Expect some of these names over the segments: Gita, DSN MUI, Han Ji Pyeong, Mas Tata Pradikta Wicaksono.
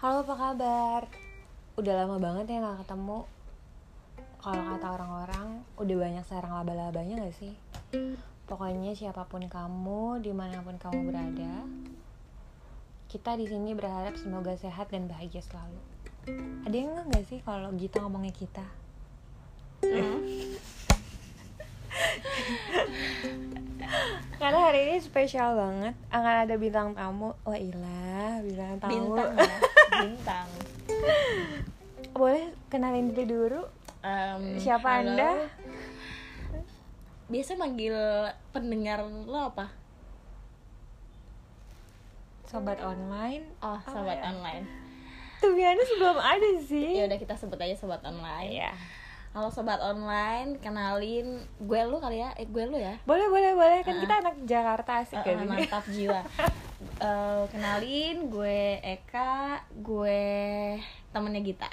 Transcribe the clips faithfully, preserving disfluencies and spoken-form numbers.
Halo, apa kabar? Udah lama banget ya gak ketemu. Kalau kata orang-orang, udah banyak sarang laba-labanya gak sih? Pokoknya siapapun kamu, dimanapun kamu berada, kita di sini berharap semoga sehat dan bahagia selalu. Ada yang enggak gak sih kalau Gita ngomongnya kita? Hmm? Karena hari ini spesial banget, akan ada bintang tamu. Wah ilah, bintang tamu. Bintang. Ya? Bintang. Boleh kenalin diri dulu. Um, Siapa halo. Anda? Biasa manggil pendengar lo apa? Sobat online. Oh, oh sobat ya. Online. Tuh biasanya sebelum ada sih. Ya udah kita sebut aja sobat online. Iya. Halo sobat online, kenalin gue lu kali ya, eh, gue lu ya. Boleh boleh boleh, kan uh, kita anak Jakarta asik kan. Uh, uh, mantap jiwa. uh, kenalin gue Eka, gue temennya Gita.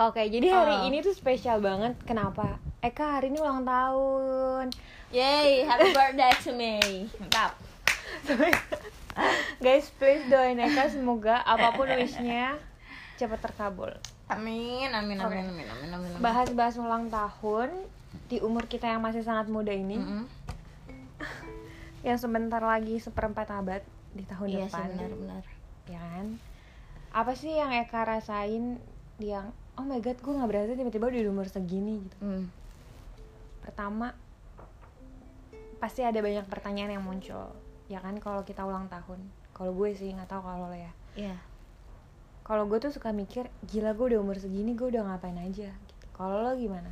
Oke, jadi hari oh. ini tuh spesial banget. Kenapa? Eka hari ini ulang tahun. Yay, happy birthday to me. Mantap. Guys, please doain Eka, semoga apapun wish-nya cepat terkabul. Amin, amin, amin, amin, amin, amin. Bahas-bahas ulang tahun di umur kita yang masih sangat muda ini. Mm-hmm. Yang sebentar lagi seperempat abad di tahun iya, depan. Iya, benar-benar. Ya kan? Apa sih yang Eka rasain yang oh my god, gue nggak berasa tiba-tiba udah di umur segini gitu. Mm. Pertama, pasti ada banyak pertanyaan yang muncul, ya kan, kalau kita ulang tahun. Kalau gue sih nggak tahu kalau lo ya. Iya. Yeah. Kalau gue tuh suka mikir, gila gue udah umur segini, gue udah ngapain aja. Gitu. Kalau lo gimana?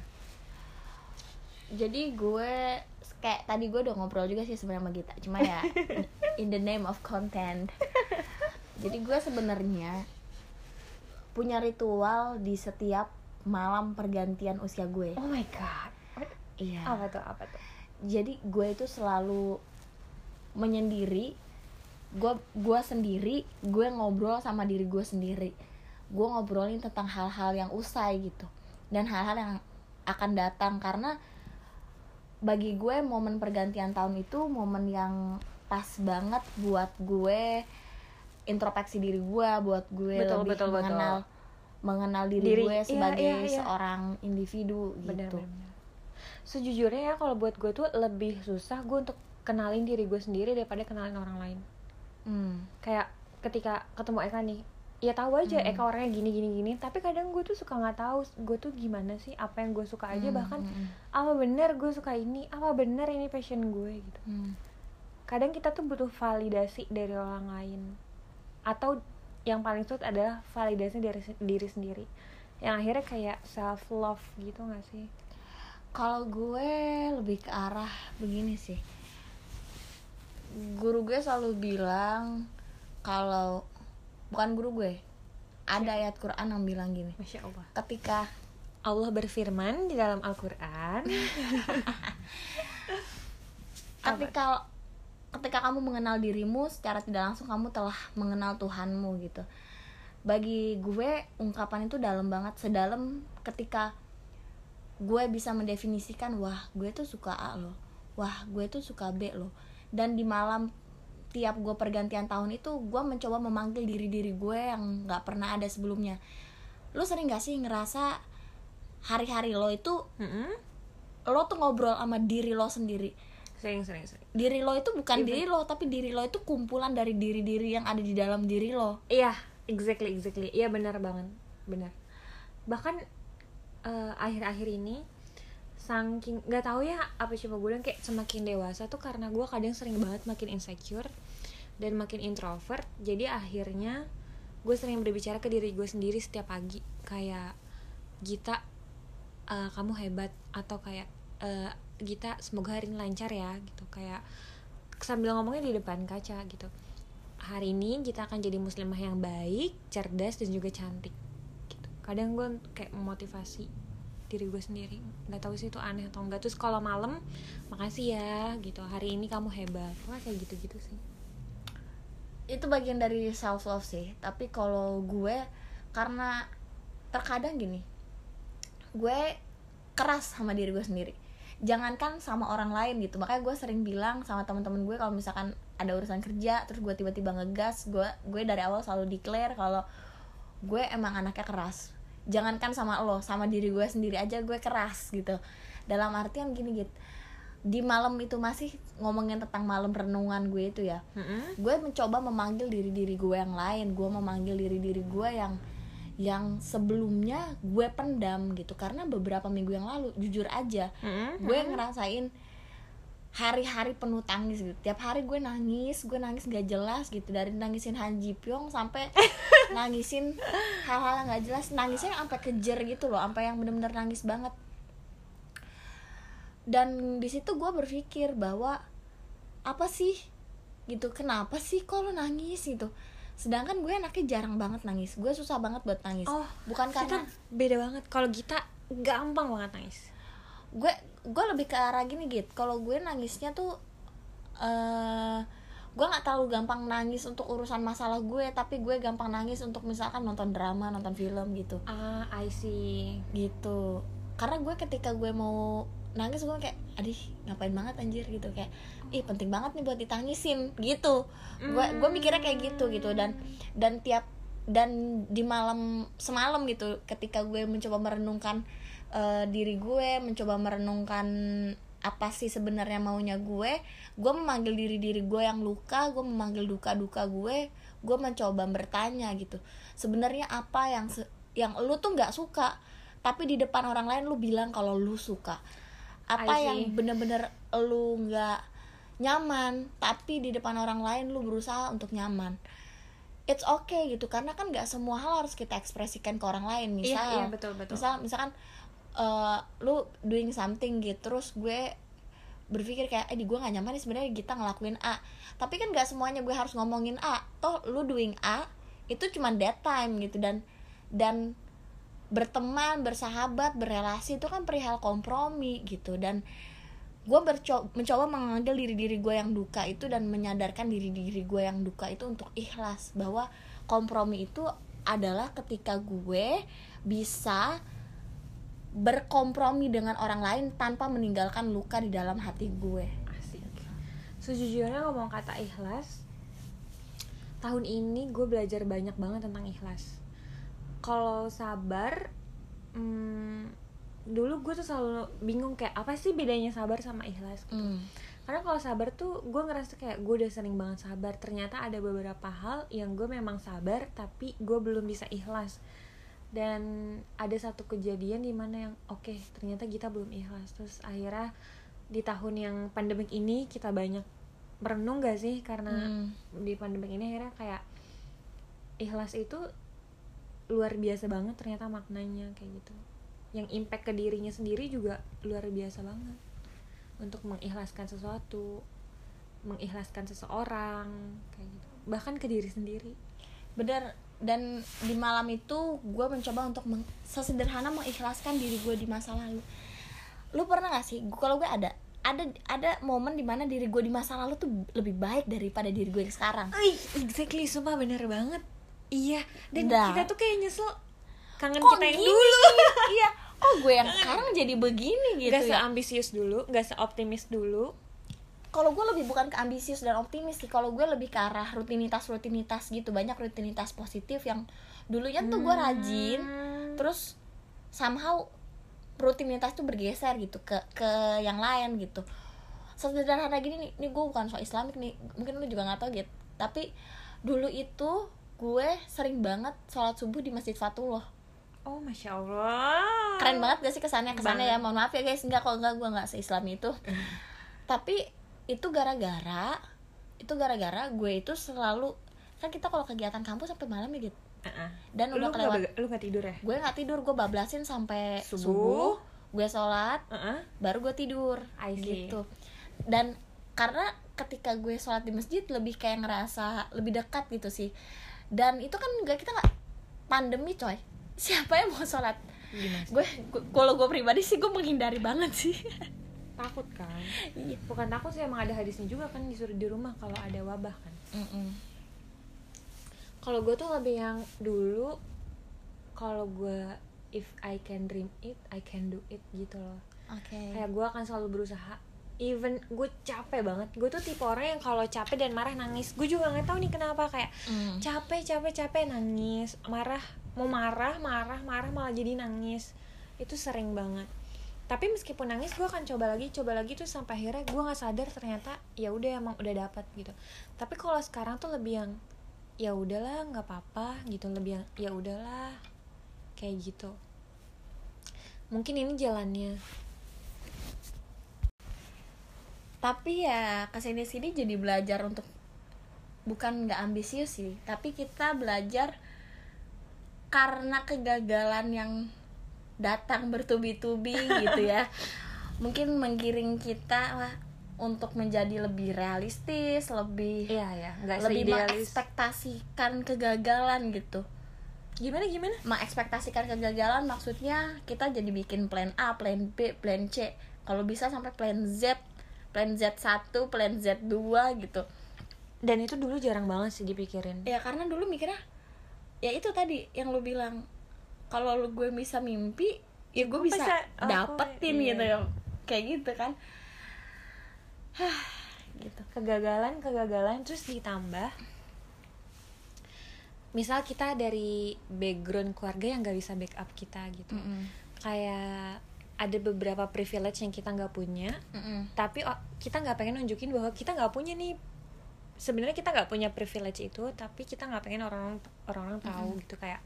Jadi gue kayak tadi gue udah ngobrol juga sih sebenarnya sama Gita, cuma ya in the name of content. Jadi gue sebenarnya punya ritual di setiap malam pergantian usia gue. Oh my god. Iya. Apa tuh? Apa tuh? Jadi gue itu selalu menyendiri. Gue gue sendiri, gue ngobrol sama diri gue sendiri. Gue ngobrolin tentang hal-hal yang usai gitu dan hal-hal yang akan datang, karena bagi gue momen pergantian tahun itu momen yang pas banget buat gue introspeksi diri gue, buat gue betul, lebih betul, mengenal betul. mengenal diri, diri gue sebagai iya, iya, iya. seorang individu benar, gitu. Benar. Sejujurnya ya kalau buat gue tuh lebih susah gue untuk kenalin diri gue sendiri daripada kenalin orang lain. Hmm. Kayak ketika ketemu Eka nih, ya tahu aja hmm. Eka orangnya gini gini gini. Tapi kadang gue tuh suka nggak tahu gue tuh gimana sih, apa yang gue suka aja, hmm. bahkan hmm. apa bener gue suka ini, apa bener ini passion gue gitu. Hmm. Kadang kita tuh butuh validasi dari orang lain. Atau yang paling sulit adalah validasi dari diri sendiri, yang akhirnya kayak self love gitu nggak sih? Kalau gue lebih ke arah begini sih, guru gue selalu bilang, kalau bukan guru gue, ada ya. Ayat Quran yang bilang gini. Masya Allah. Ketika Allah berfirman di dalam Al Quran, ketika ketika kamu mengenal dirimu secara tidak langsung kamu telah mengenal Tuhanmu gitu. Bagi gue ungkapan itu dalam banget, sedalam ketika gue bisa mendefinisikan, wah gue tuh suka A loh, wah gue tuh suka B loh. Dan di malam tiap gue pergantian tahun itu gue mencoba memanggil diri-diri gue yang gak pernah ada sebelumnya. Lo sering gak sih ngerasa hari-hari lo itu mm-hmm. lo tuh ngobrol sama diri lo sendiri? Sering, sering, sering. Diri lo itu bukan Even. diri lo, tapi diri lo itu kumpulan dari diri-diri yang ada di dalam diri lo. Iya, yeah, exactly, exactly. Iya yeah, benar banget, benar. Bahkan uh, akhir-akhir ini, saking nggak tahu ya apa coba gue bilang kayak semakin dewasa tuh, karena gue kadang sering banget makin insecure dan makin introvert. Jadi akhirnya gue sering berbicara ke diri gue sendiri setiap pagi, kayak Gita, uh, kamu hebat, atau kayak uh, Gita, semoga hari ini lancar ya gitu, kayak sambil ngomongnya di depan kaca gitu. Hari ini kita akan jadi muslimah yang baik, cerdas, dan juga cantik gitu. Kadang gue kayak memotivasi diri gue sendiri. Gak tahu sih itu aneh atau enggak. Terus kalau malam, makasih ya gitu, hari ini kamu hebat. Wah kayak gitu-gitu sih. Itu bagian dari self love sih. Tapi kalau gue, karena terkadang gini, gue keras sama diri gue sendiri. jangankan sama orang lain gitu. Makanya gue sering bilang sama teman-teman gue kalau misalkan ada urusan kerja terus gue tiba-tiba ngegas, gue gue dari awal selalu declare kalau gue emang anaknya keras. Jangankan sama lo, sama diri gue sendiri aja gue keras gitu. Dalam artian gini gitu, di malam itu masih ngomongin tentang malam renungan gue itu ya, mm-hmm. gue mencoba memanggil diri-diri gue yang lain. Gue memanggil diri-diri gue yang yang sebelumnya gue pendam gitu. Karena beberapa minggu yang lalu, jujur aja, mm-hmm. gue ngerasain hari-hari penuh tangis gitu. Tiap hari gue nangis, gue nangis gak jelas gitu. Dari nangisin Han Ji Pyeong sampai nangisin hal-hal yang gak jelas. Nangisnya sampai kejer gitu loh, sampai yang benar-benar nangis banget. Dan di situ gue berpikir bahwa apa sih gitu, kenapa sih kok lo nangis gitu, sedangkan gue anaknya jarang banget nangis, gue susah banget buat nangis. Oh, bukan karena beda banget. Kalau Gita gampang banget nangis. Gue gue lebih ke arah gini gitu, kalau gue nangisnya tuh uh, gue nggak terlalu gampang nangis untuk urusan masalah gue, tapi gue gampang nangis untuk misalkan nonton drama, nonton film gitu. Ah, I see. Gitu. Karena gue ketika gue mau nangis gue kayak, adih ngapain banget anjir gitu, kayak ih penting banget nih buat ditangisin gitu. Gue gue mikirnya kayak gitu gitu dan dan tiap dan di malam semalam gitu, ketika gue mencoba merenungkan uh, diri gue, mencoba merenungkan apa sih sebenarnya maunya gue, gue memanggil diri-diri gue yang luka, gue memanggil duka-duka gue, gue mencoba bertanya gitu. Sebenarnya apa yang se- yang lu tuh enggak suka, tapi di depan orang lain lu bilang kalau lu suka. Apa yang bener-bener lu gak nyaman, tapi di depan orang lain lu berusaha untuk nyaman. It's okay gitu, karena kan gak semua hal harus kita ekspresikan ke orang lain. Misal, iya, iya, betul, betul. misal misalkan uh, lu doing something gitu, terus gue berpikir kayak, eh gue gak nyaman nih sebenarnya Gita ngelakuin A. Tapi kan gak semuanya gue harus ngomongin A. Toh lu doing A, itu cuma that time gitu. Dan dan berteman, bersahabat, berelasi itu kan perihal kompromi gitu. Dan gue berco- mencoba mengambil diri-diri gue yang duka itu dan menyadarkan diri-diri gue yang duka itu untuk ikhlas, bahwa kompromi itu adalah ketika gue bisa berkompromi dengan orang lain tanpa meninggalkan luka di dalam hati gue. Asik. Sejujurnya ngomong kata ikhlas, tahun ini gue belajar banyak banget tentang ikhlas. Kalau sabar, hmm, dulu gue tuh selalu bingung kayak apa sih bedanya sabar sama ikhlas gitu. Mm. Karena kalau sabar tuh gue ngerasa kayak gue udah sering banget sabar, ternyata ada beberapa hal yang gue memang sabar tapi gue belum bisa ikhlas. Dan ada satu kejadian di mana yang oke, okay, ternyata kita belum ikhlas. Terus akhirnya di tahun yang pandemik ini kita banyak merenung gak sih, karena mm. di pandemik ini akhirnya kayak ikhlas itu luar biasa banget ternyata maknanya kayak gitu. Yang impact ke dirinya sendiri juga luar biasa banget. Untuk mengikhlaskan sesuatu, mengikhlaskan seseorang kayak gitu. Bahkan ke diri sendiri. Bener. Dan di malam itu gue mencoba untuk meng- sesederhana mengikhlaskan diri gue di masa lalu. Lu pernah gak sih? Kalau gue ada ada ada momen dimana diri gue di masa lalu tuh lebih baik daripada diri gue yang sekarang. Exactly, sumpah bener banget. Iya, dan nah. kita tuh kayak nyesel kangen kok kita yang gini? dulu. Iya, kok gue yang sekarang jadi begini gitu. Gak ya? Seambisius dulu, gak seoptimis dulu. Kalau gue lebih bukan ke ambisius dan optimis sih. Kalau gue lebih ke arah rutinitas-rutinitas gitu. Banyak rutinitas positif yang dulunya tuh gue rajin, hmm. terus somehow rutinitas tuh bergeser gitu ke ke yang lain gitu. Sederhana gini nih, nih gue bukan soal Islamik nih, mungkin lu juga gak tau gitu. Tapi dulu itu gue sering banget sholat subuh di Masjid Fatullah. Oh, Masya Allah. Keren banget gak sih kesannya? Kesannya ya, mohon maaf ya guys. Enggak, kalau enggak gue gak se-Islam itu. Tapi itu gara-gara Itu gara-gara gue itu selalu, kan kita kalau kegiatan kampus sampai malam ya gitu, uh-uh. dan udah kelewat. Lu gak tidur ya? Gue gak tidur, gue bablasin sampai subuh, subuh gue sholat, uh-uh. baru gue tidur gitu. Dan karena ketika gue sholat di masjid lebih kayak ngerasa lebih dekat gitu sih. Dan itu kan enggak, kita nggak pandemi coy, siapa yang mau sholat? Gue kalau gue pribadi sih gue menghindari banget sih. Takut kan? Iya. Bukan takut sih, emang ada hadisnya juga kan, disuruh di rumah kalau ada wabah kan. Kalau gue tuh lebih yang dulu, kalau gue if I can dream it I can do it gitu loh. okay. Kayak gue akan selalu berusaha. Even gue capek banget, gue tuh tipe orang yang kalau capek dan marah nangis. Gue juga nggak tahu nih kenapa, kayak mm. capek capek capek nangis, marah mau marah marah marah malah jadi nangis. Itu sering banget. Tapi meskipun nangis gue akan coba lagi coba lagi tuh sampai akhirnya gue nggak sadar ternyata ya udah emang udah dapat gitu. Tapi kalau sekarang tuh lebih yang ya udahlah nggak apa-apa gitu, lebih yang ya udahlah kayak gitu. Mungkin ini jalannya. Tapi ya kesini-sini jadi belajar untuk bukan gak ambisius sih, tapi kita belajar karena kegagalan yang datang bertubi-tubi gitu ya. Mungkin menggiring kita lah untuk menjadi lebih realistis, lebih iya, ya. Gak lebih mengekspektasikan kegagalan gitu. Gimana gimana? Mengekspektasikan kegagalan maksudnya kita jadi bikin plan A, plan B, plan C, kalau bisa sampai plan Z. Plan Z satu, plan Z dua gitu. Dan itu dulu jarang banget sih dipikirin. Ya karena dulu mikirnya ya itu tadi yang lu bilang, kalau lu gue bisa mimpi ya gue bisa, bisa dapetin oh, iya. gitu ya. Kayak gitu kan. Hah, gitu. Kegagalan-kegagalan terus ditambah. Misal kita dari background keluarga yang gak bisa backup kita gitu. Mm-hmm. Kayak ada beberapa privilege yang kita nggak punya, mm-mm. tapi kita nggak pengen nunjukin bahwa kita nggak punya nih. Sebenarnya kita nggak punya privilege itu, tapi kita nggak pengen orang orang tahu mm-hmm. gitu. Kayak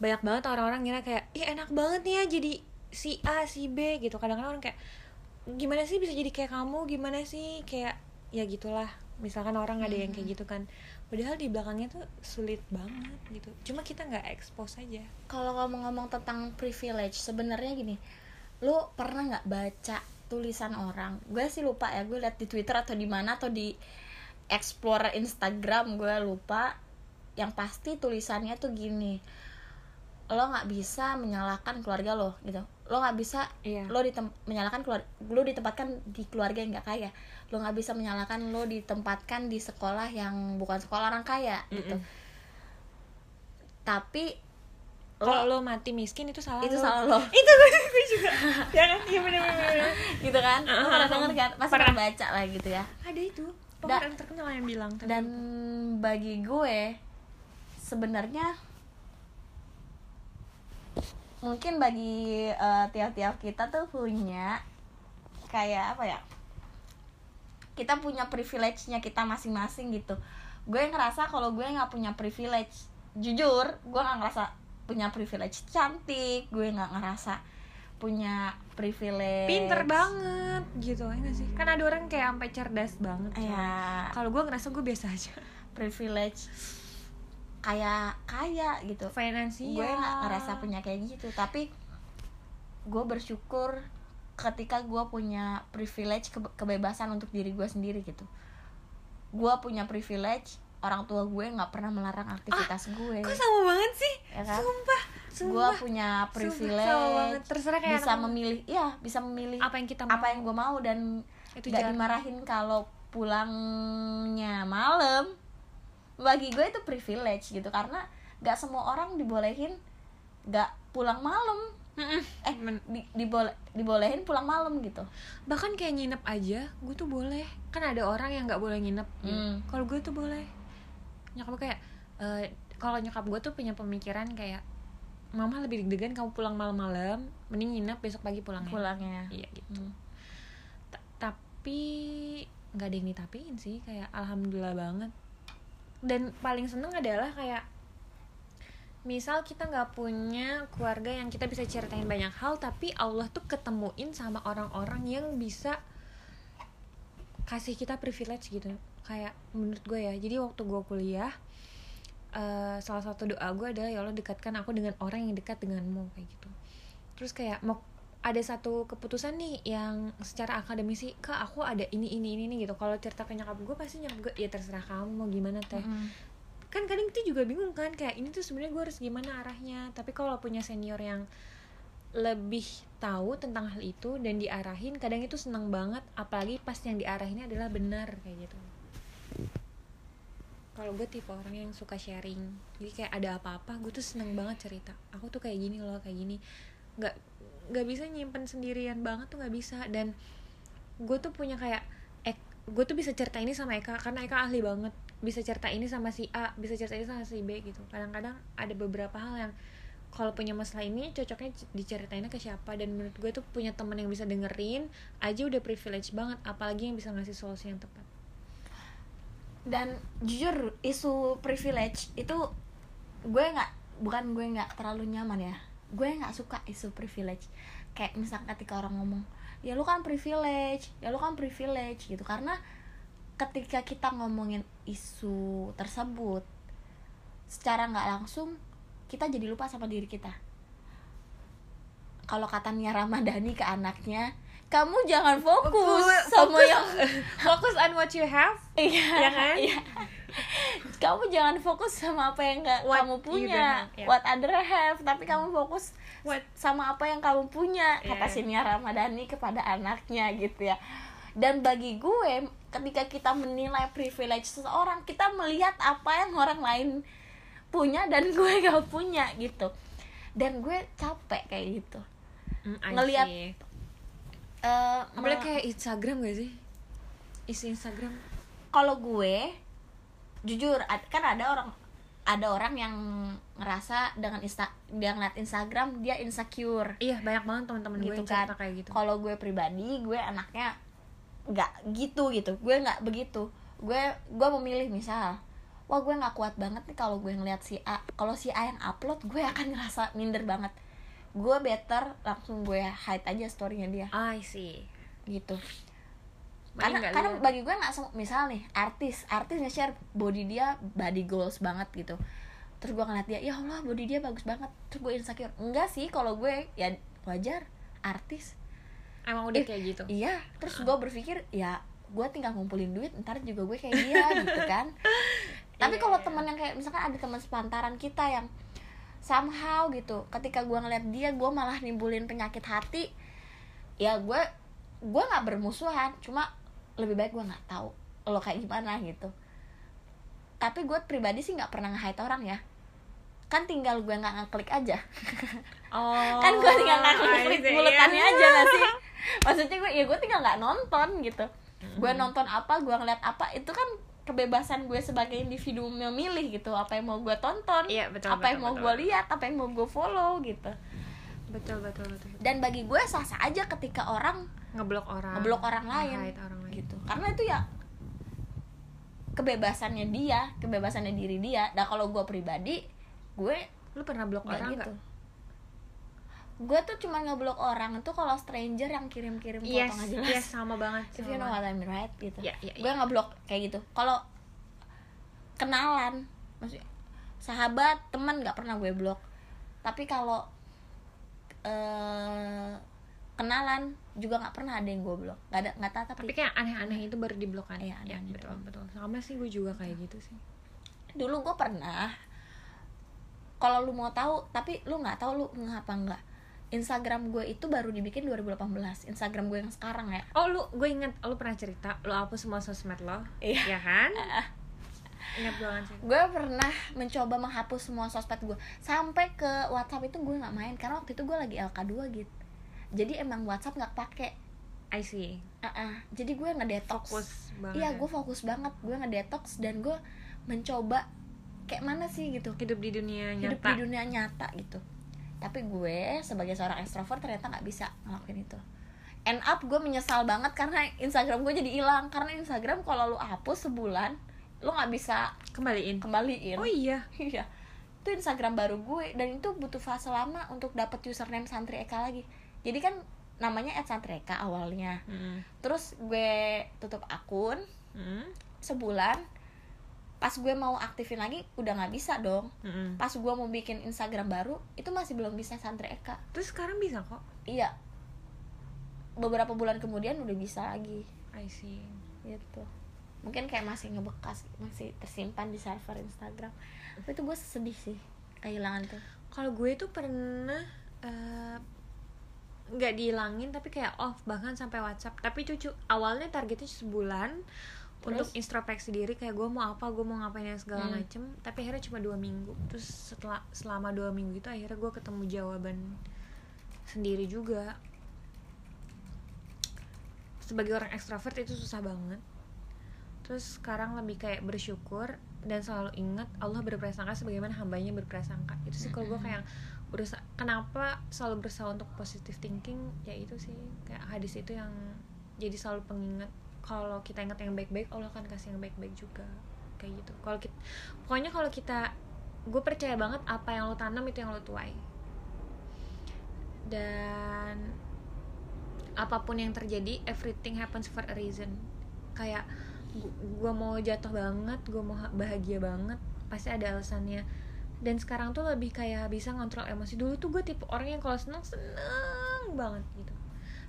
banyak banget orang-orang ngira kayak, ih enak banget nih ya jadi si A si B gitu. Kadang-kadang orang kayak, gimana sih bisa jadi kayak kamu? Gimana sih kayak ya gitulah. Misalkan orang mm-hmm. ada yang kayak gitu kan. Padahal di belakangnya tuh sulit banget gitu. Cuma kita nggak expose aja. Kalau ngomong-ngomong tentang privilege, sebenarnya gini. Lo pernah nggak baca tulisan orang? Gue sih lupa ya, gue liat di Twitter atau di mana atau di Explorer Instagram, gue lupa. Yang pasti tulisannya tuh gini, lo nggak bisa menyalahkan keluarga lo gitu. Lo nggak bisa iya. lo ditem- menyalahkan keluarga, lo ditempatkan di keluarga yang nggak kaya. Lo nggak bisa menyalahkan lo ditempatkan di sekolah yang bukan sekolah orang kaya gitu. Mm-mm. Tapi kalau lo mati miskin itu salah itu lo. salah lo itu gue juga jangan ya bener-bener gitu kan lo pernah denger kan pasti pernah baca lah gitu ya ada itu orang da- terkenal yang bilang ternyata. Dan bagi gue sebenarnya mungkin bagi uh, tiap-tiap kita tuh punya kayak apa ya, kita punya privilege-nya kita masing-masing gitu. Gue ngerasa kalau gue nggak punya privilege, jujur gue nggak ngerasa punya privilege cantik, gue nggak ngerasa punya privilege pinter banget gitu, ya nggak sih? Kan ada orang kayak sampai cerdas banget. Ya. Kalau gue ngerasa gue biasa aja. Privilege kayak kaya gitu. Finansial. Gue nggak ngerasa punya kayak gitu, tapi gue bersyukur ketika gue punya privilege ke- kebebasan untuk diri gue sendiri gitu. Gue punya privilege. Orang tua gue nggak pernah melarang aktivitas ah, gue. Kok sama banget sih? Ya kan? Sumpah, sumpah. Gue punya privilege. Terserah kayak bisa memilih, iya bisa memilih apa yang kita mau. Apa yang gue mau dan nggak dimarahin kalau pulangnya malam. Bagi gue itu privilege gitu karena nggak semua orang dibolehin nggak pulang malam. Mm-mm. Eh, di, dibole, dibolehin pulang malam gitu. Bahkan kayak nginep aja, gue tuh boleh. Kan ada orang yang nggak boleh nginep. Mm. Kalau gue tuh boleh. Nyokap gue kayak uh, kalau nyokap gue tuh punya pemikiran kayak mama lebih deg-degan kamu pulang malam-malam, mending nginep besok pagi pulangnya. Pulangnya. Iya gitu. Hmm. Tapi nggak ada yang ditapiin sih, kayak alhamdulillah banget. Dan paling seneng adalah kayak misal kita nggak punya keluarga yang kita bisa ceritain banyak hal, tapi Allah tuh ketemuin sama orang-orang yang bisa kasih kita privilege gitu. Kayak menurut gue ya, jadi waktu gue kuliah uh, salah satu doa gue adalah ya Allah dekatkan aku dengan orang yang dekat denganmu kayak gitu. Terus kayak mau ada satu keputusan nih yang secara akademisi ke aku ada ini ini ini nih gitu. Kalau cerita ke nyokap gue pasti nyokap gue ya terserah kamu mau gimana teh. Mm-hmm. Kan kadang itu juga bingung kan kayak ini tuh sebenarnya gue harus gimana arahnya. Tapi kalau punya senior yang lebih tahu tentang hal itu dan diarahin kadang itu seneng banget, apalagi pas yang diarahinnya adalah benar kayak gitu. Kalau gue tipe orang yang suka sharing, jadi kayak ada apa-apa gue tuh seneng banget cerita. Aku tuh kayak gini loh, kayak gini. Nggak nggak bisa nyimpen sendirian banget tuh, nggak bisa. Dan gue tuh punya kayak ek, gue tuh bisa cerita ini sama Eka karena Eka ahli banget, bisa cerita ini sama si A, bisa cerita ini sama si B gitu. Kadang-kadang ada beberapa hal yang kalau punya masalah ini cocoknya diceritainnya ke siapa, dan menurut gue tuh punya teman yang bisa dengerin aja udah privilege banget, apalagi yang bisa ngasih solusi yang tepat. Dan jujur isu privilege itu gue nggak, bukan gue nggak terlalu nyaman ya, gue nggak suka isu privilege. Kayak misalnya ketika orang ngomong ya lu kan privilege, ya lu kan privilege gitu, karena ketika kita ngomongin isu tersebut secara nggak langsung kita jadi lupa sama diri kita. Kalau kata Nia Ramadhani ke anaknya, kamu jangan fokus, fokus sama fokus, yang fokus on what you have, iya, ya kan? Iya. Kamu jangan fokus sama apa yang gak what kamu punya, yeah. what other have, tapi kamu fokus what? sama apa yang kamu punya, yeah. kata si Nia Ramadhani kepada anaknya gitu ya. Dan bagi gue, ketika kita menilai privilege seseorang, kita melihat apa yang orang lain punya dan gue gak punya gitu. Dan gue capek kayak gitu mm, ngelihat uh, apalagi kayak Instagram gak sih? Isi Instagram. Kalau gue jujur kan ada orang ada orang yang ngerasa dengan insta dia ngeliat Instagram dia insecure. Iya, banyak banget teman-teman gitu gue yang cerita kan. Kayak gitu. Kalau gue pribadi, gue anaknya nggak gitu gitu. Gue nggak begitu. Gue gue memilih misal, wah gue nggak kuat banget nih kalau gue ngeliat si A, kalau si A yang upload gue akan ngerasa minder banget. Gue better langsung gue hide aja storynya dia. I see. Gitu. Main karena karena liat. Bagi gue nggak sem- misal nih artis artis nge-share body dia body goals banget gitu. Terus gue ngeliat dia, ya Allah body dia bagus banget. Terus gue insecure. Enggak sih kalau gue ya wajar artis. Emang udah eh, kayak gitu. Iya. Terus gue berpikir ya gue tinggal ngumpulin duit ntar juga gue kayak dia gitu kan. Tapi kalau yeah. teman yang kayak misalkan ada teman sepantaran kita yang somehow gitu, ketika gue ngeliat dia gue malah nimbulin penyakit hati, ya gue gue nggak bermusuhan, cuma lebih baik gue nggak tahu lo kayak gimana gitu. Tapi gue pribadi sih nggak pernah nge-hide orang ya, kan tinggal gue nggak ngeklik aja. Oh, kan gue tinggal ngeklik buletannya yeah. aja nggak sih? Maksudnya gue ya gue tinggal nggak nonton gitu. Mm. Gue nonton apa, gue ngeliat apa, itu kan kebebasan gue sebagai individu memilih gitu apa yang mau gue tonton, iya, betul, apa betul, yang betul, mau gue lihat, apa yang mau gue follow gitu. Betul betul betul. Dan bagi gue sah-sah aja ketika orang ngeblok orang, ngeblok orang lain, orang lain gitu. Karena itu ya kebebasannya dia, kebebasannya diri dia. Nah kalau gue pribadi, gue lu pernah blok orang gitu. Gak? Gue tuh cuma ngeblok orang tuh kalau stranger yang kirim-kirim yes, foto nggak jelas. Yes, sama banget. If you know what I mean, right? Gitu. Yeah, yeah, gue yeah. ngeblok kayak gitu. Kalau kenalan, maksudnya sahabat, teman nggak pernah gue blok. Tapi kalau uh, kenalan juga nggak pernah ada yang gue blok. Gak ada, nggak tahu tapi. Tapi kayak aneh-aneh itu baru diblok kan? Iya, ya, betul, betul. Sama sih gue juga kayak gitu sih. Dulu gue pernah. Kalau lu mau tahu, tapi lu nggak tahu lu ngapa nggak. Instagram gue itu baru dibikin dua ribu delapan belas, Instagram gue yang sekarang ya. Oh lu, gue inget, lu pernah cerita, lu hapus semua sosmed lo, iya ya kan? Ingat banget sih. Gue pernah mencoba menghapus semua sosmed gue, sampai ke WhatsApp itu gue nggak main, karena waktu itu gue lagi L K dua gitu. Jadi emang WhatsApp nggak pakai. I see. Uh-uh. Jadi gue ngedetox. Fokus banget. Iya, gue fokus banget, gue ngedetox dan gue mencoba kayak mana sih gitu. Hidup di dunia nyata. Hidup di dunia nyata gitu. Tapi gue sebagai seorang ekstrovert ternyata nggak bisa ngelakuin itu. End up gue menyesal banget karena Instagram gue jadi hilang. Karena Instagram kalau lu hapus sebulan, lu nggak bisa kembaliin. Kembaliin. Oh iya. Iya. Itu Instagram baru gue dan itu butuh fase lama untuk dapet username Santri Eka lagi. Jadi kan namanya et santrieka awalnya. Mm. Terus gue tutup akun mm. sebulan. Pas gue mau aktifin lagi udah nggak bisa dong. Mm-hmm. Pas gue mau bikin Instagram baru itu masih belum bisa Santri Eka. Terus sekarang bisa kok? Iya. Beberapa bulan kemudian udah bisa lagi. I see. Gitu. Mungkin kayak masih ngebekas, masih tersimpan di server Instagram. Tapi itu gue sedih sih kehilangan tuh. Kalau gue tuh pernah nggak uh, dihilangin tapi kayak off bahkan sampai WhatsApp. Tapi cucu awalnya targetnya sebulan. Terus? Untuk introspeksi diri kayak gue mau apa, gue mau ngapain yang segala hmm. macem. Tapi akhirnya cuma dua minggu. Terus setelah selama dua minggu itu akhirnya gue ketemu jawaban sendiri juga. Sebagai orang ekstrovert itu susah banget. Terus sekarang lebih kayak bersyukur dan selalu ingat Allah berprasangka sebagaimana hambanya berprasangka. Itu sih kalau gue kayak berusaha, kenapa selalu berusaha untuk positive thinking, ya itu sih kayak hadis itu yang jadi selalu pengingat. Kalau kita ingat yang baik-baik, Allah akan kasih yang baik-baik juga, kayak gitu. Kalau kita, pokoknya kalau kita, gue percaya banget apa yang lo tanam itu yang lo tuai. Dan apapun yang terjadi, everything happens for a reason. Kayak gue mau jatuh banget, gue mau bahagia banget, pasti ada alasannya. Dan sekarang tuh lebih kayak bisa ngontrol emosi. Dulu tuh gue tipe orang yang kalau seneng, seneng banget gitu.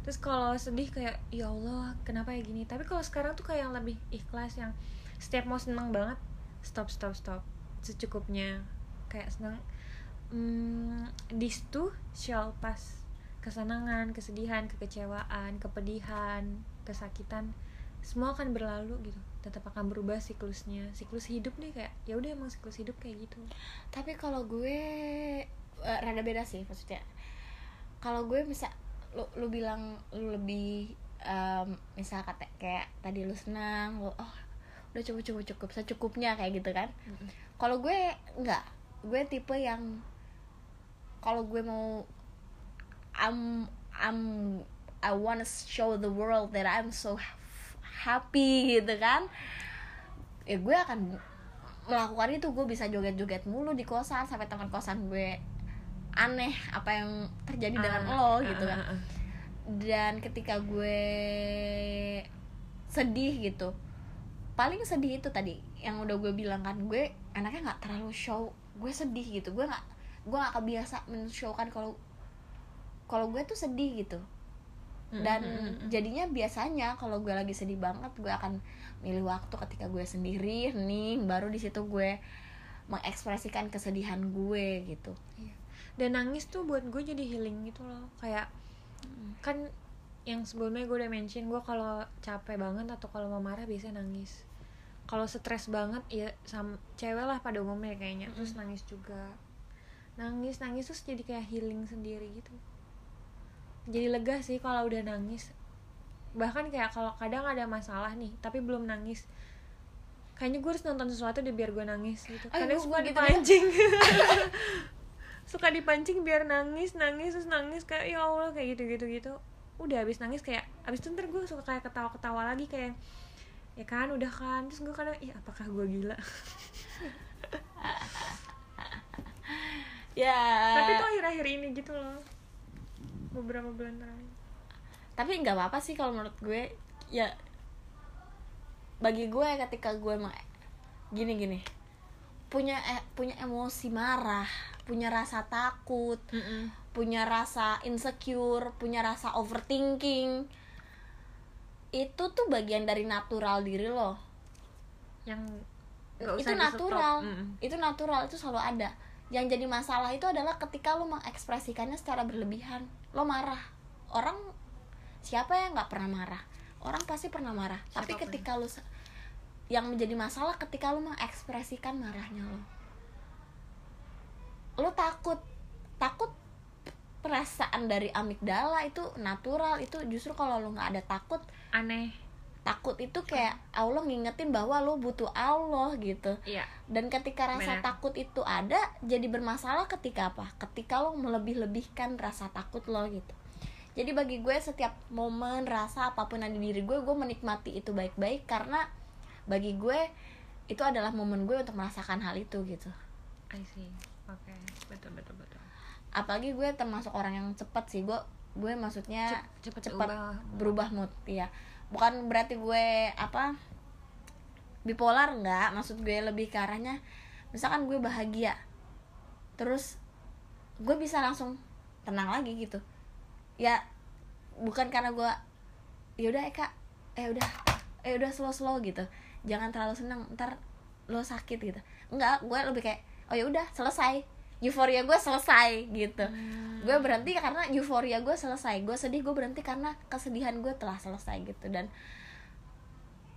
Terus kalau sedih kayak, ya Allah kenapa ya gini. Tapi kalau sekarang tuh kayak yang lebih ikhlas, yang setiap mau seneng banget, stop, stop, stop, secukupnya. Kayak seneng, hmm, this too shall pass. Kesenangan, kesedihan, kekecewaan, kepedihan, kesakitan, semua akan berlalu gitu. Tetap akan berubah siklusnya, siklus hidup nih kayak, ya udah emang siklus hidup kayak gitu. Tapi kalau gue uh, rada beda sih maksudnya. Kalau gue bisa, lu, lu bilang lu lebih um, misal kata kayak tadi lu senang, lu oh udah cukup cukup cukup secukupnya kayak gitu kan. Mm-hmm. Kalau gue enggak, gue tipe yang kalau gue mau I'm I'm I wanna show the world that I'm so happy gitu kan. Ya gue akan melakukan itu, gue bisa joget-joget mulu di kosan sampai teman kosan gue aneh apa yang terjadi dengan uh, lo gitu kan. Uh, uh, uh. Dan ketika gue sedih gitu, paling sedih itu tadi yang udah gue bilang kan, gue anaknya nggak terlalu show gue sedih gitu. Gue nggak gue nggak kebiasa men-showkan kalau kalau gue tuh sedih gitu. Dan jadinya biasanya kalau gue lagi sedih banget, gue akan milih waktu ketika gue sendiri nih, baru di situ gue mengekspresikan kesedihan gue gitu. Dan nangis tuh buat gue jadi healing gitu loh. Kayak kan yang sebelumnya gue udah mention, gue kalau capek banget atau kalau mau marah biasanya nangis. Kalau stres banget ya sama cewek lah pada umumnya kayaknya, terus nangis juga. Nangis nangis terus jadi kayak healing sendiri gitu. Jadi lega sih kalau udah nangis. Bahkan kayak kalau kadang ada masalah nih tapi belum nangis, kayaknya gue harus nonton sesuatu deh biar gue nangis gitu. Karena suka gitu dipancing suka dipancing biar nangis nangis terus nangis kayak ya Allah kayak gitu gitu gitu. Udah habis nangis kayak habis itu ntar gue suka kayak ketawa ketawa lagi kayak ya kan udah kan. Terus gue kadang ih apakah gue gila ya yeah. Tapi tuh akhir-akhir ini gitu loh, beberapa bulan terakhir. Tapi nggak apa-apa sih kalau menurut gue. Ya bagi gue ketika gue emang gini-gini punya eh, punya emosi marah, punya rasa takut, mm-mm, punya rasa insecure, punya rasa overthinking, itu tuh bagian dari natural diri lo yang nggak usah itu natural mm-mm. itu natural itu selalu ada. Yang jadi masalah itu adalah ketika lo mengekspresikannya secara berlebihan. Lo marah, orang siapa yang nggak pernah marah? Orang pasti pernah marah. Siapa tapi pun. Ketika lo, yang menjadi masalah ketika lo mengekspresikan marahnya lo, lo takut, takut perasaan dari amigdala itu natural. Itu justru kalau lo nggak ada takut, aneh. Takut itu kayak Allah ngingetin bahwa lo butuh Allah gitu. Iya. Dan ketika rasa Bener. takut itu ada, jadi bermasalah ketika apa? Ketika lo melebih-lebihkan rasa takut lo gitu. Jadi bagi gue setiap momen, rasa apapun ada di diri gue, gue menikmati itu baik-baik. Karena bagi gue itu adalah momen gue untuk merasakan hal itu gitu. I see, oke, okay. Betul-betul. Apalagi gue termasuk orang yang cepat sih. Gue, gue maksudnya cepat berubah mood ya. Bukan berarti gue apa bipolar, enggak, maksud gue lebih ke arahnya misalkan gue bahagia terus gue bisa langsung tenang lagi gitu ya. Bukan karena gue ya udah Eka eh udah eh udah slow slow gitu, jangan terlalu senang ntar lo sakit gitu, enggak. Gue lebih kayak oh ya udah selesai, euforia gue selesai gitu. Hmm. Gue berhenti karena euforia gue selesai. Gue sedih, gue berhenti karena kesedihan gue telah selesai gitu. Dan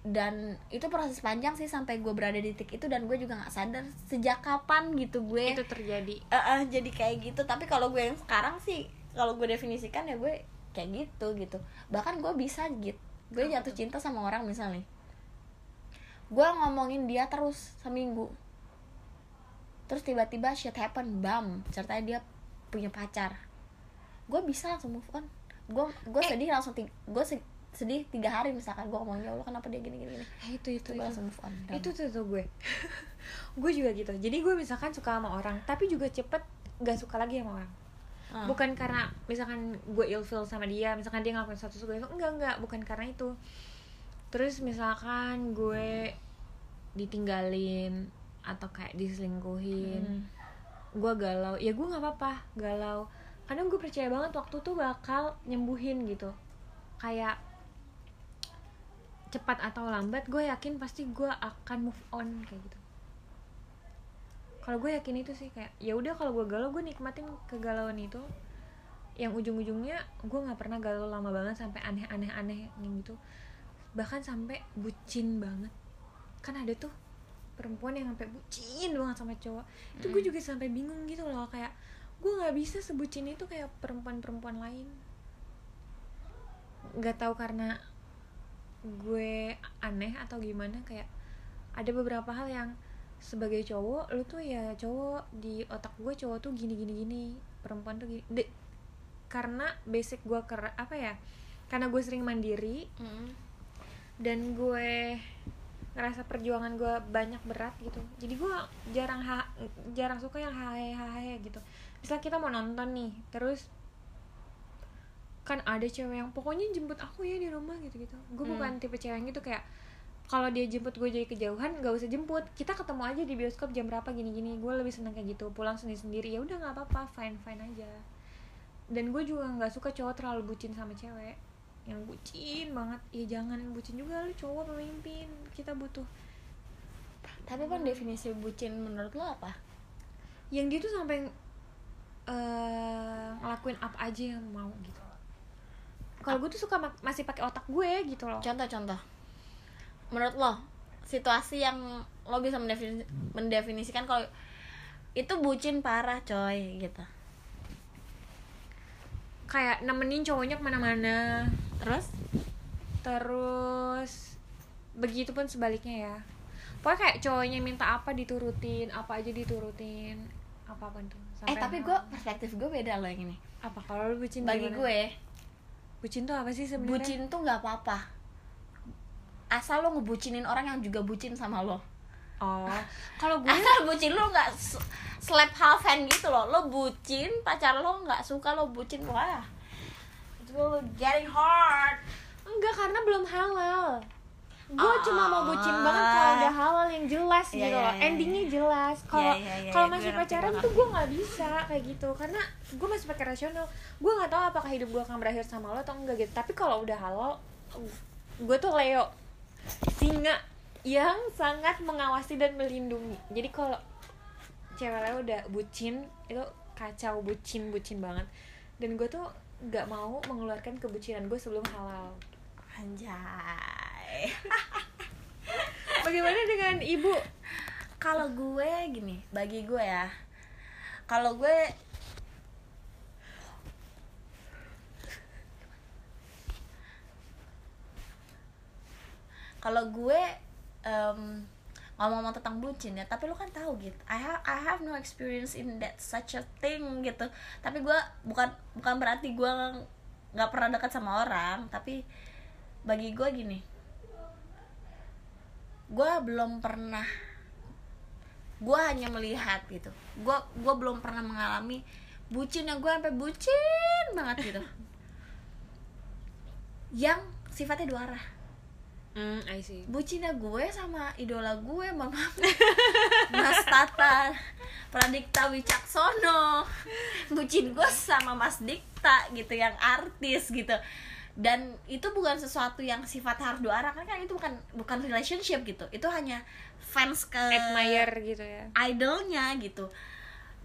dan itu proses panjang sih sampai gue berada di titik itu. Dan gue juga nggak sadar sejak kapan gitu gue itu terjadi. Uh, uh, jadi kayak gitu. Tapi kalau gue yang sekarang sih kalau gue definisikan ya gue kayak gitu gitu. Bahkan gue bisa gitu, gue jatuh cinta sama orang misalnya, gue ngomongin dia terus seminggu, terus tiba-tiba shit happen, bam, ceritanya dia punya pacar, gue bisa langsung move on. Gue gue sedih eh. langsung tiga, gue sedih tiga hari misalkan, gue ngomong ya Allah kenapa dia gini gini, eh, itu itu, itu gue langsung move on. Itu tuh tuh gue, gue juga gitu. Jadi gue misalkan suka sama orang, tapi juga cepet gak suka lagi sama orang. Hmm. Bukan karena misalkan gue ilfeel sama dia, misalkan dia ngelakuin satu sesuatu, enggak enggak, bukan karena itu. Terus misalkan gue ditinggalin atau kayak diselingkuhin, hmm. gue galau, ya gue nggak apa-apa galau, karena gue percaya banget waktu tuh bakal nyembuhin gitu, kayak cepat atau lambat gue yakin pasti gue akan move on kayak gitu. Kalau gue yakin itu sih, kayak ya udah kalau gue galau gue nikmatin kegalauan itu, yang ujung-ujungnya gue nggak pernah galau lama banget sampai aneh-aneh-aneh gitu, bahkan sampai bucin banget. Kan ada tuh perempuan yang sampai bucin banget sama cowok, itu gue juga sampai bingung gitu loh, kayak gue nggak bisa sebucin itu kayak perempuan-perempuan lain. Nggak tahu karena gue aneh atau gimana, kayak ada beberapa hal yang sebagai cowok lu tuh ya cowok, di otak gue cowok tuh gini gini gini, perempuan tuh gini. De- karena basic gue ker apa ya, karena gue sering mandiri mm. dan gue ngerasa perjuangan gue banyak berat gitu, jadi gue jarang ha- jarang suka yang hahe hahe gitu. Misalnya kita mau nonton nih, terus kan ada cewek yang pokoknya jemput aku ya di rumah gitu gitu. Gue hmm. bukan tipe cewek yang gitu, kayak kalau dia jemput gue jadi kejauhan, gak usah jemput, kita ketemu aja di bioskop jam berapa gini gini. Gue lebih seneng kayak gitu, pulang sendiri sendiri ya udah nggak apa apa, fine fine aja. Dan gue juga nggak suka cowok terlalu bucin sama cewek, yang bucin banget, ya jangan bucin juga, lu cowok pemimpin, kita butuh. Tapi kan definisi bucin menurut lo apa? Yang dia tuh sampai uh, ngelakuin apa aja yang mau gitu. Kalau gue tuh suka ma- masih pakai otak gue gitu loh. Contoh-contoh, menurut lo situasi yang lo bisa mendefinis- mendefinisikan kalau itu bucin parah coy gitu? Kayak nemenin cowoknya kemana-mana, terus terus begitu pun sebaliknya ya, pokoknya kayak cowoknya minta apa diturutin, apa aja diturutin, apapun tuh. Sampai eh tapi gue perspektif gue beda loh yang ini. Apa kalau lu bucin? Bagi gimana? Gue bucin tuh apa sih sebenarnya? Bucin tuh nggak apa-apa asal lo ngebucinin orang yang juga bucin sama lo. Oh, kalau gue asal bucin lo nggak slap half hand gitu loh, lo bucin pacar lo nggak suka, lo bucin wah itu getting hard. Enggak, karena belum halal. Gue oh, cuma mau bucin oh. banget kalau udah halal yang jelas yeah, gitu yeah, loh yeah, endingnya yeah. jelas. Kalau yeah, yeah, yeah, kalau yeah, masih pacaran tuh gue nggak bisa kayak gitu, karena gue masih pakai rasional, gue nggak tahu apakah hidup gue akan berakhir sama lo atau enggak gitu. Tapi kalau udah halal, gue tuh Leo, singa yang sangat mengawasi dan melindungi. Jadi kalau ceweknya udah bucin itu kacau, bucin bucin banget, dan gue tuh nggak mau mengeluarkan kebucinan gue sebelum halal. Anjay. Bagaimana dengan ibu? Kalau gue gini, bagi gue ya, kalau gue kalau gue um, ngomong-ngomong tentang bucin ya, tapi lo kan tahu gitu, I have I have no experience in that such a thing gitu. Tapi gue bukan bukan berarti gue nggak pernah dekat sama orang, tapi bagi gue gini, gue belum pernah, gue hanya melihat gitu, gue gue belum pernah mengalami bucin yang gue sampai bucin banget gitu, yang sifatnya dua arah. Mm, I see. Bucinnya gue sama idola gue, mama Mas Tata Pradikta Wicaksono, bucin gue sama Mas Dikta gitu, yang artis gitu. Dan itu bukan sesuatu yang sifatnya harus dua arah, kan, kan itu bukan bukan relationship gitu, itu hanya fans ke admirer gitu ya, idolnya gitu.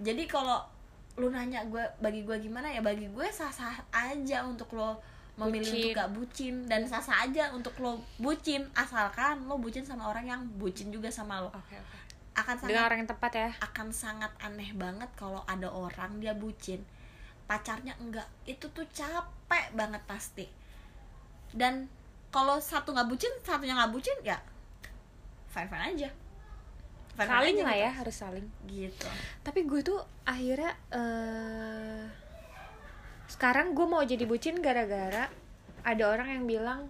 Jadi kalau lu nanya gue, bagi gue gimana ya, bagi gue sah-sah aja untuk lo memilih bucin. Untuk gak bucin, dan sah-sah aja untuk lo bucin, asalkan lo bucin sama orang yang bucin juga sama lo. Okay, okay. Akan sangat, dengan orang yang tepat ya. Akan sangat aneh banget kalau ada orang dia bucin pacarnya enggak, itu tuh capek banget pasti. Dan kalau satu nggak bucin, satunya nggak bucin, ya fine fine aja. Fine saling aja lah gitu. Ya harus saling. Gitu. Tapi gue tuh akhirnya uh, sekarang gue mau jadi bucin gara-gara ada orang yang bilang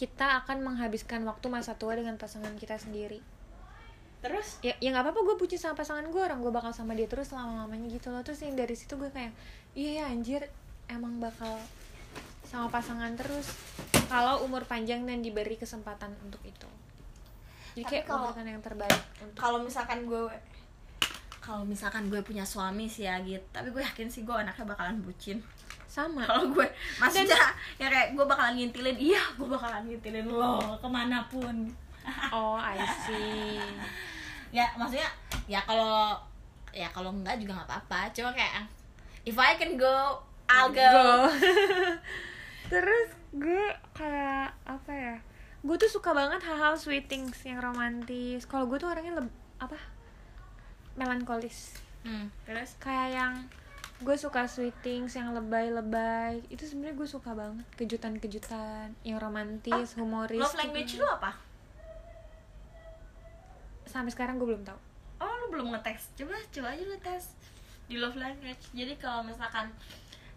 kita akan menghabiskan waktu masa tua dengan pasangan kita sendiri. Terus? Ya ya gak apa-apa gue bucin sama pasangan gue, orang gue bakal sama dia terus lama-lamanya gitu loh. Terus yang dari situ gue kayak, iya ya anjir, emang bakal sama pasangan terus kalau umur panjang dan diberi kesempatan untuk itu. Jadi tapi kayak kalau bukan yang terbaik untuk... Kalau misalkan gue Kalau misalkan gue punya suami sih ya gitu, tapi gue yakin sih gue anaknya bakalan bucin. Sama kalau gue maksudnya dan, ya kayak gue bakalan ngintilin, iya gue bakalan ngintilin lo kemanapun. Oh I see. Ya maksudnya ya kalau ya kalau enggak juga nggak apa-apa, cuma kayak if I can go I'll go, go. Terus gue kayak apa ya, gue tuh suka banget hal-hal sweet things yang romantis. Kalau gue tuh orangnya leb, apa melankolis. hmm, terus kayak yang gue suka sweet things yang lebay-lebay, itu sebenarnya gue suka banget kejutan-kejutan yang romantis, oh, humoris. Love language lu apa? Sampai sekarang gue belum tahu. Oh lu belum ngetes? Coba coba aja lu tes di love language. Jadi kalau misalkan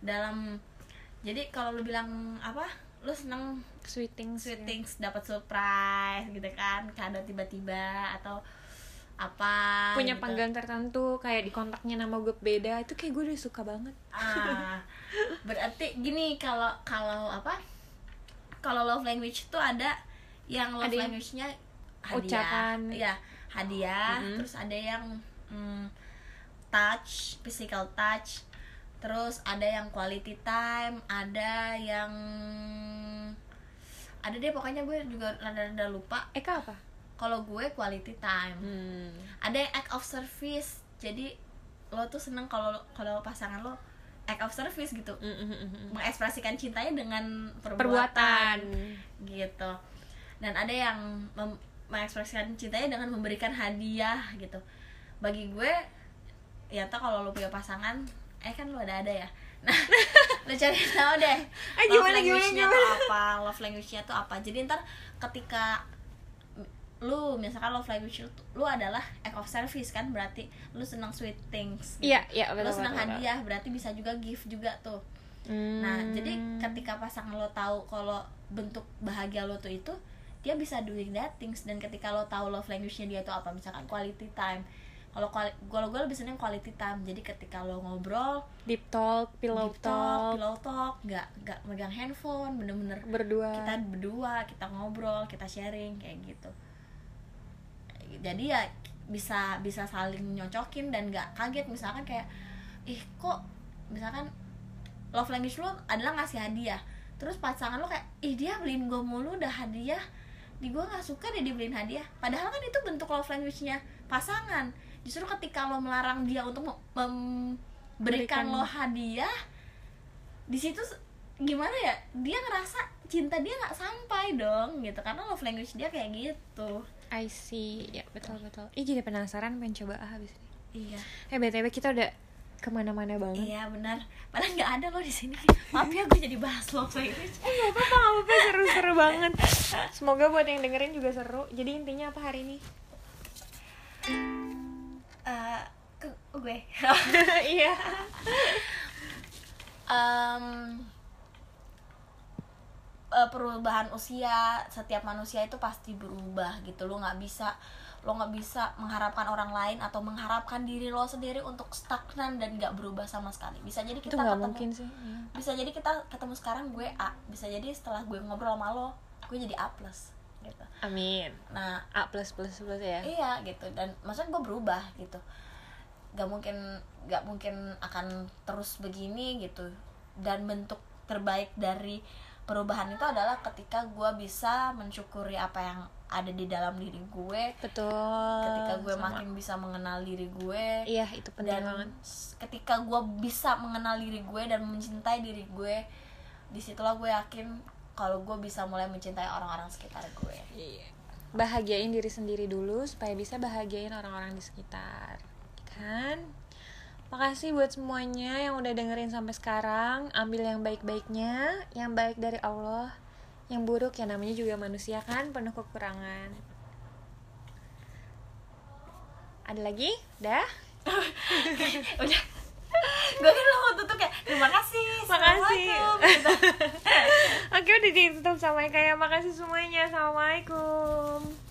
dalam, jadi kalau lu bilang apa, lu seneng sweet things, sweet ya. Things dapat surprise gitu kan, kado tiba-tiba atau apa punya gitu. Panggilan tertentu kayak di kontaknya nama gue beda, itu kayak gue udah suka banget. Ah berarti gini, kalau kalau apa kalau love language tuh ada yang love ada language-nya hadiah, ucapan ya hadiah, mm-hmm. Terus ada yang mm, touch, physical touch, terus ada yang quality time, ada yang ada deh pokoknya gue juga rada-rada lupa. Eka apa? Kalau gue quality time. Hmm. Ada yang act of service. Jadi lo tuh seneng kalau kalau pasangan lo act of service gitu. Mm-hmm. Mengekspresikan cintanya dengan perbuatan, perbuatan. Gitu. Dan ada yang mem- mengekspresikan cintanya dengan memberikan hadiah gitu. Bagi gue ya tau kalau lo punya pasangan, eh kan lo ada ada ya. Nah, lo cari tahu deh. Eh, gimana, love language-nya gimana, gimana. Tuh apa? Love language-nya tuh apa? Jadi ntar ketika lu misalkan love language lu adalah act of service kan, berarti lu senang sweet things gitu. Iya, iya, betul, lu senang betul, hadiah betul. Berarti bisa juga gift juga tuh. Hmm. Nah jadi ketika pasangan lu tahu kalau bentuk bahagia lu tuh itu, dia bisa doing that things. Dan ketika lu tahu love language-nya dia tuh apa, misalkan quality time. Kalau kalau gue lebih seneng quality time. Jadi ketika lu ngobrol, deep talk, pillow deep talk, talk, pillow talk, nggak nggak megang handphone, bener-bener berdua. Kita berdua, kita ngobrol, kita sharing kayak gitu. Jadi ya bisa bisa saling nyocokin dan nggak kaget misalkan kayak ih eh, kok misalkan love language lu adalah ngasih hadiah, terus pasangan lu kayak ih eh, dia beliin gue mulu dah hadiah, di gue nggak suka deh dia beliin hadiah, padahal kan itu bentuk love language-nya pasangan. Justru ketika lo melarang dia untuk memberikan lo hadiah, di situ gimana ya, dia ngerasa cinta dia nggak sampai dong gitu, karena love language dia kayak gitu. I see, ya betul-betul. Ih jadi penasaran, pengen coba ah habis ini. Iya. Eh B T W kita udah kemana-mana banget. Iya benar. Padahal nggak ada lo di sini. Maaf ya gue jadi bahas love language. Eh nggak apa-apa, nggak apa-apa, seru-seru banget. Semoga buat yang dengerin juga seru. Jadi intinya apa hari ini? Uh, ke gue. Iya. um, perubahan usia, setiap manusia itu pasti berubah gitu. Lo nggak bisa lo nggak bisa mengharapkan orang lain atau mengharapkan diri lo sendiri untuk stagnan dan nggak berubah sama sekali. Bisa jadi kita ketemu sih. Bisa jadi kita ketemu sekarang gue A, bisa jadi setelah gue ngobrol sama lo gue jadi A plus gitu. Amin. Nah A plus plus plus ya. Iya gitu, dan maksudnya gue berubah gitu. Gak mungkin gak mungkin akan terus begini gitu. Dan bentuk terbaik dari perubahan itu adalah ketika gue bisa mensyukuri apa yang ada di dalam diri gue. Betul. Ketika gue sama. Makin bisa mengenal diri gue. Iya, itu penting banget. Ketika gue bisa mengenal diri gue dan mencintai diri gue, disitulah gue yakin kalau gue bisa mulai mencintai orang-orang sekitar gue. Iya. Bahagiain diri sendiri dulu supaya bisa bahagiain orang-orang di sekitar, kan? Makasih buat semuanya yang udah dengerin sampai sekarang. Ambil yang baik-baiknya, yang baik dari Allah. Yang buruk ya namanya juga manusia kan, penuh kekurangan. Ada lagi? Udah? Udah. Gue kan lo mau tutup ya. Terima kasih. Makasih. Oke, udah ditutup sama Eka ya. Makasih semuanya. Assalamualaikum.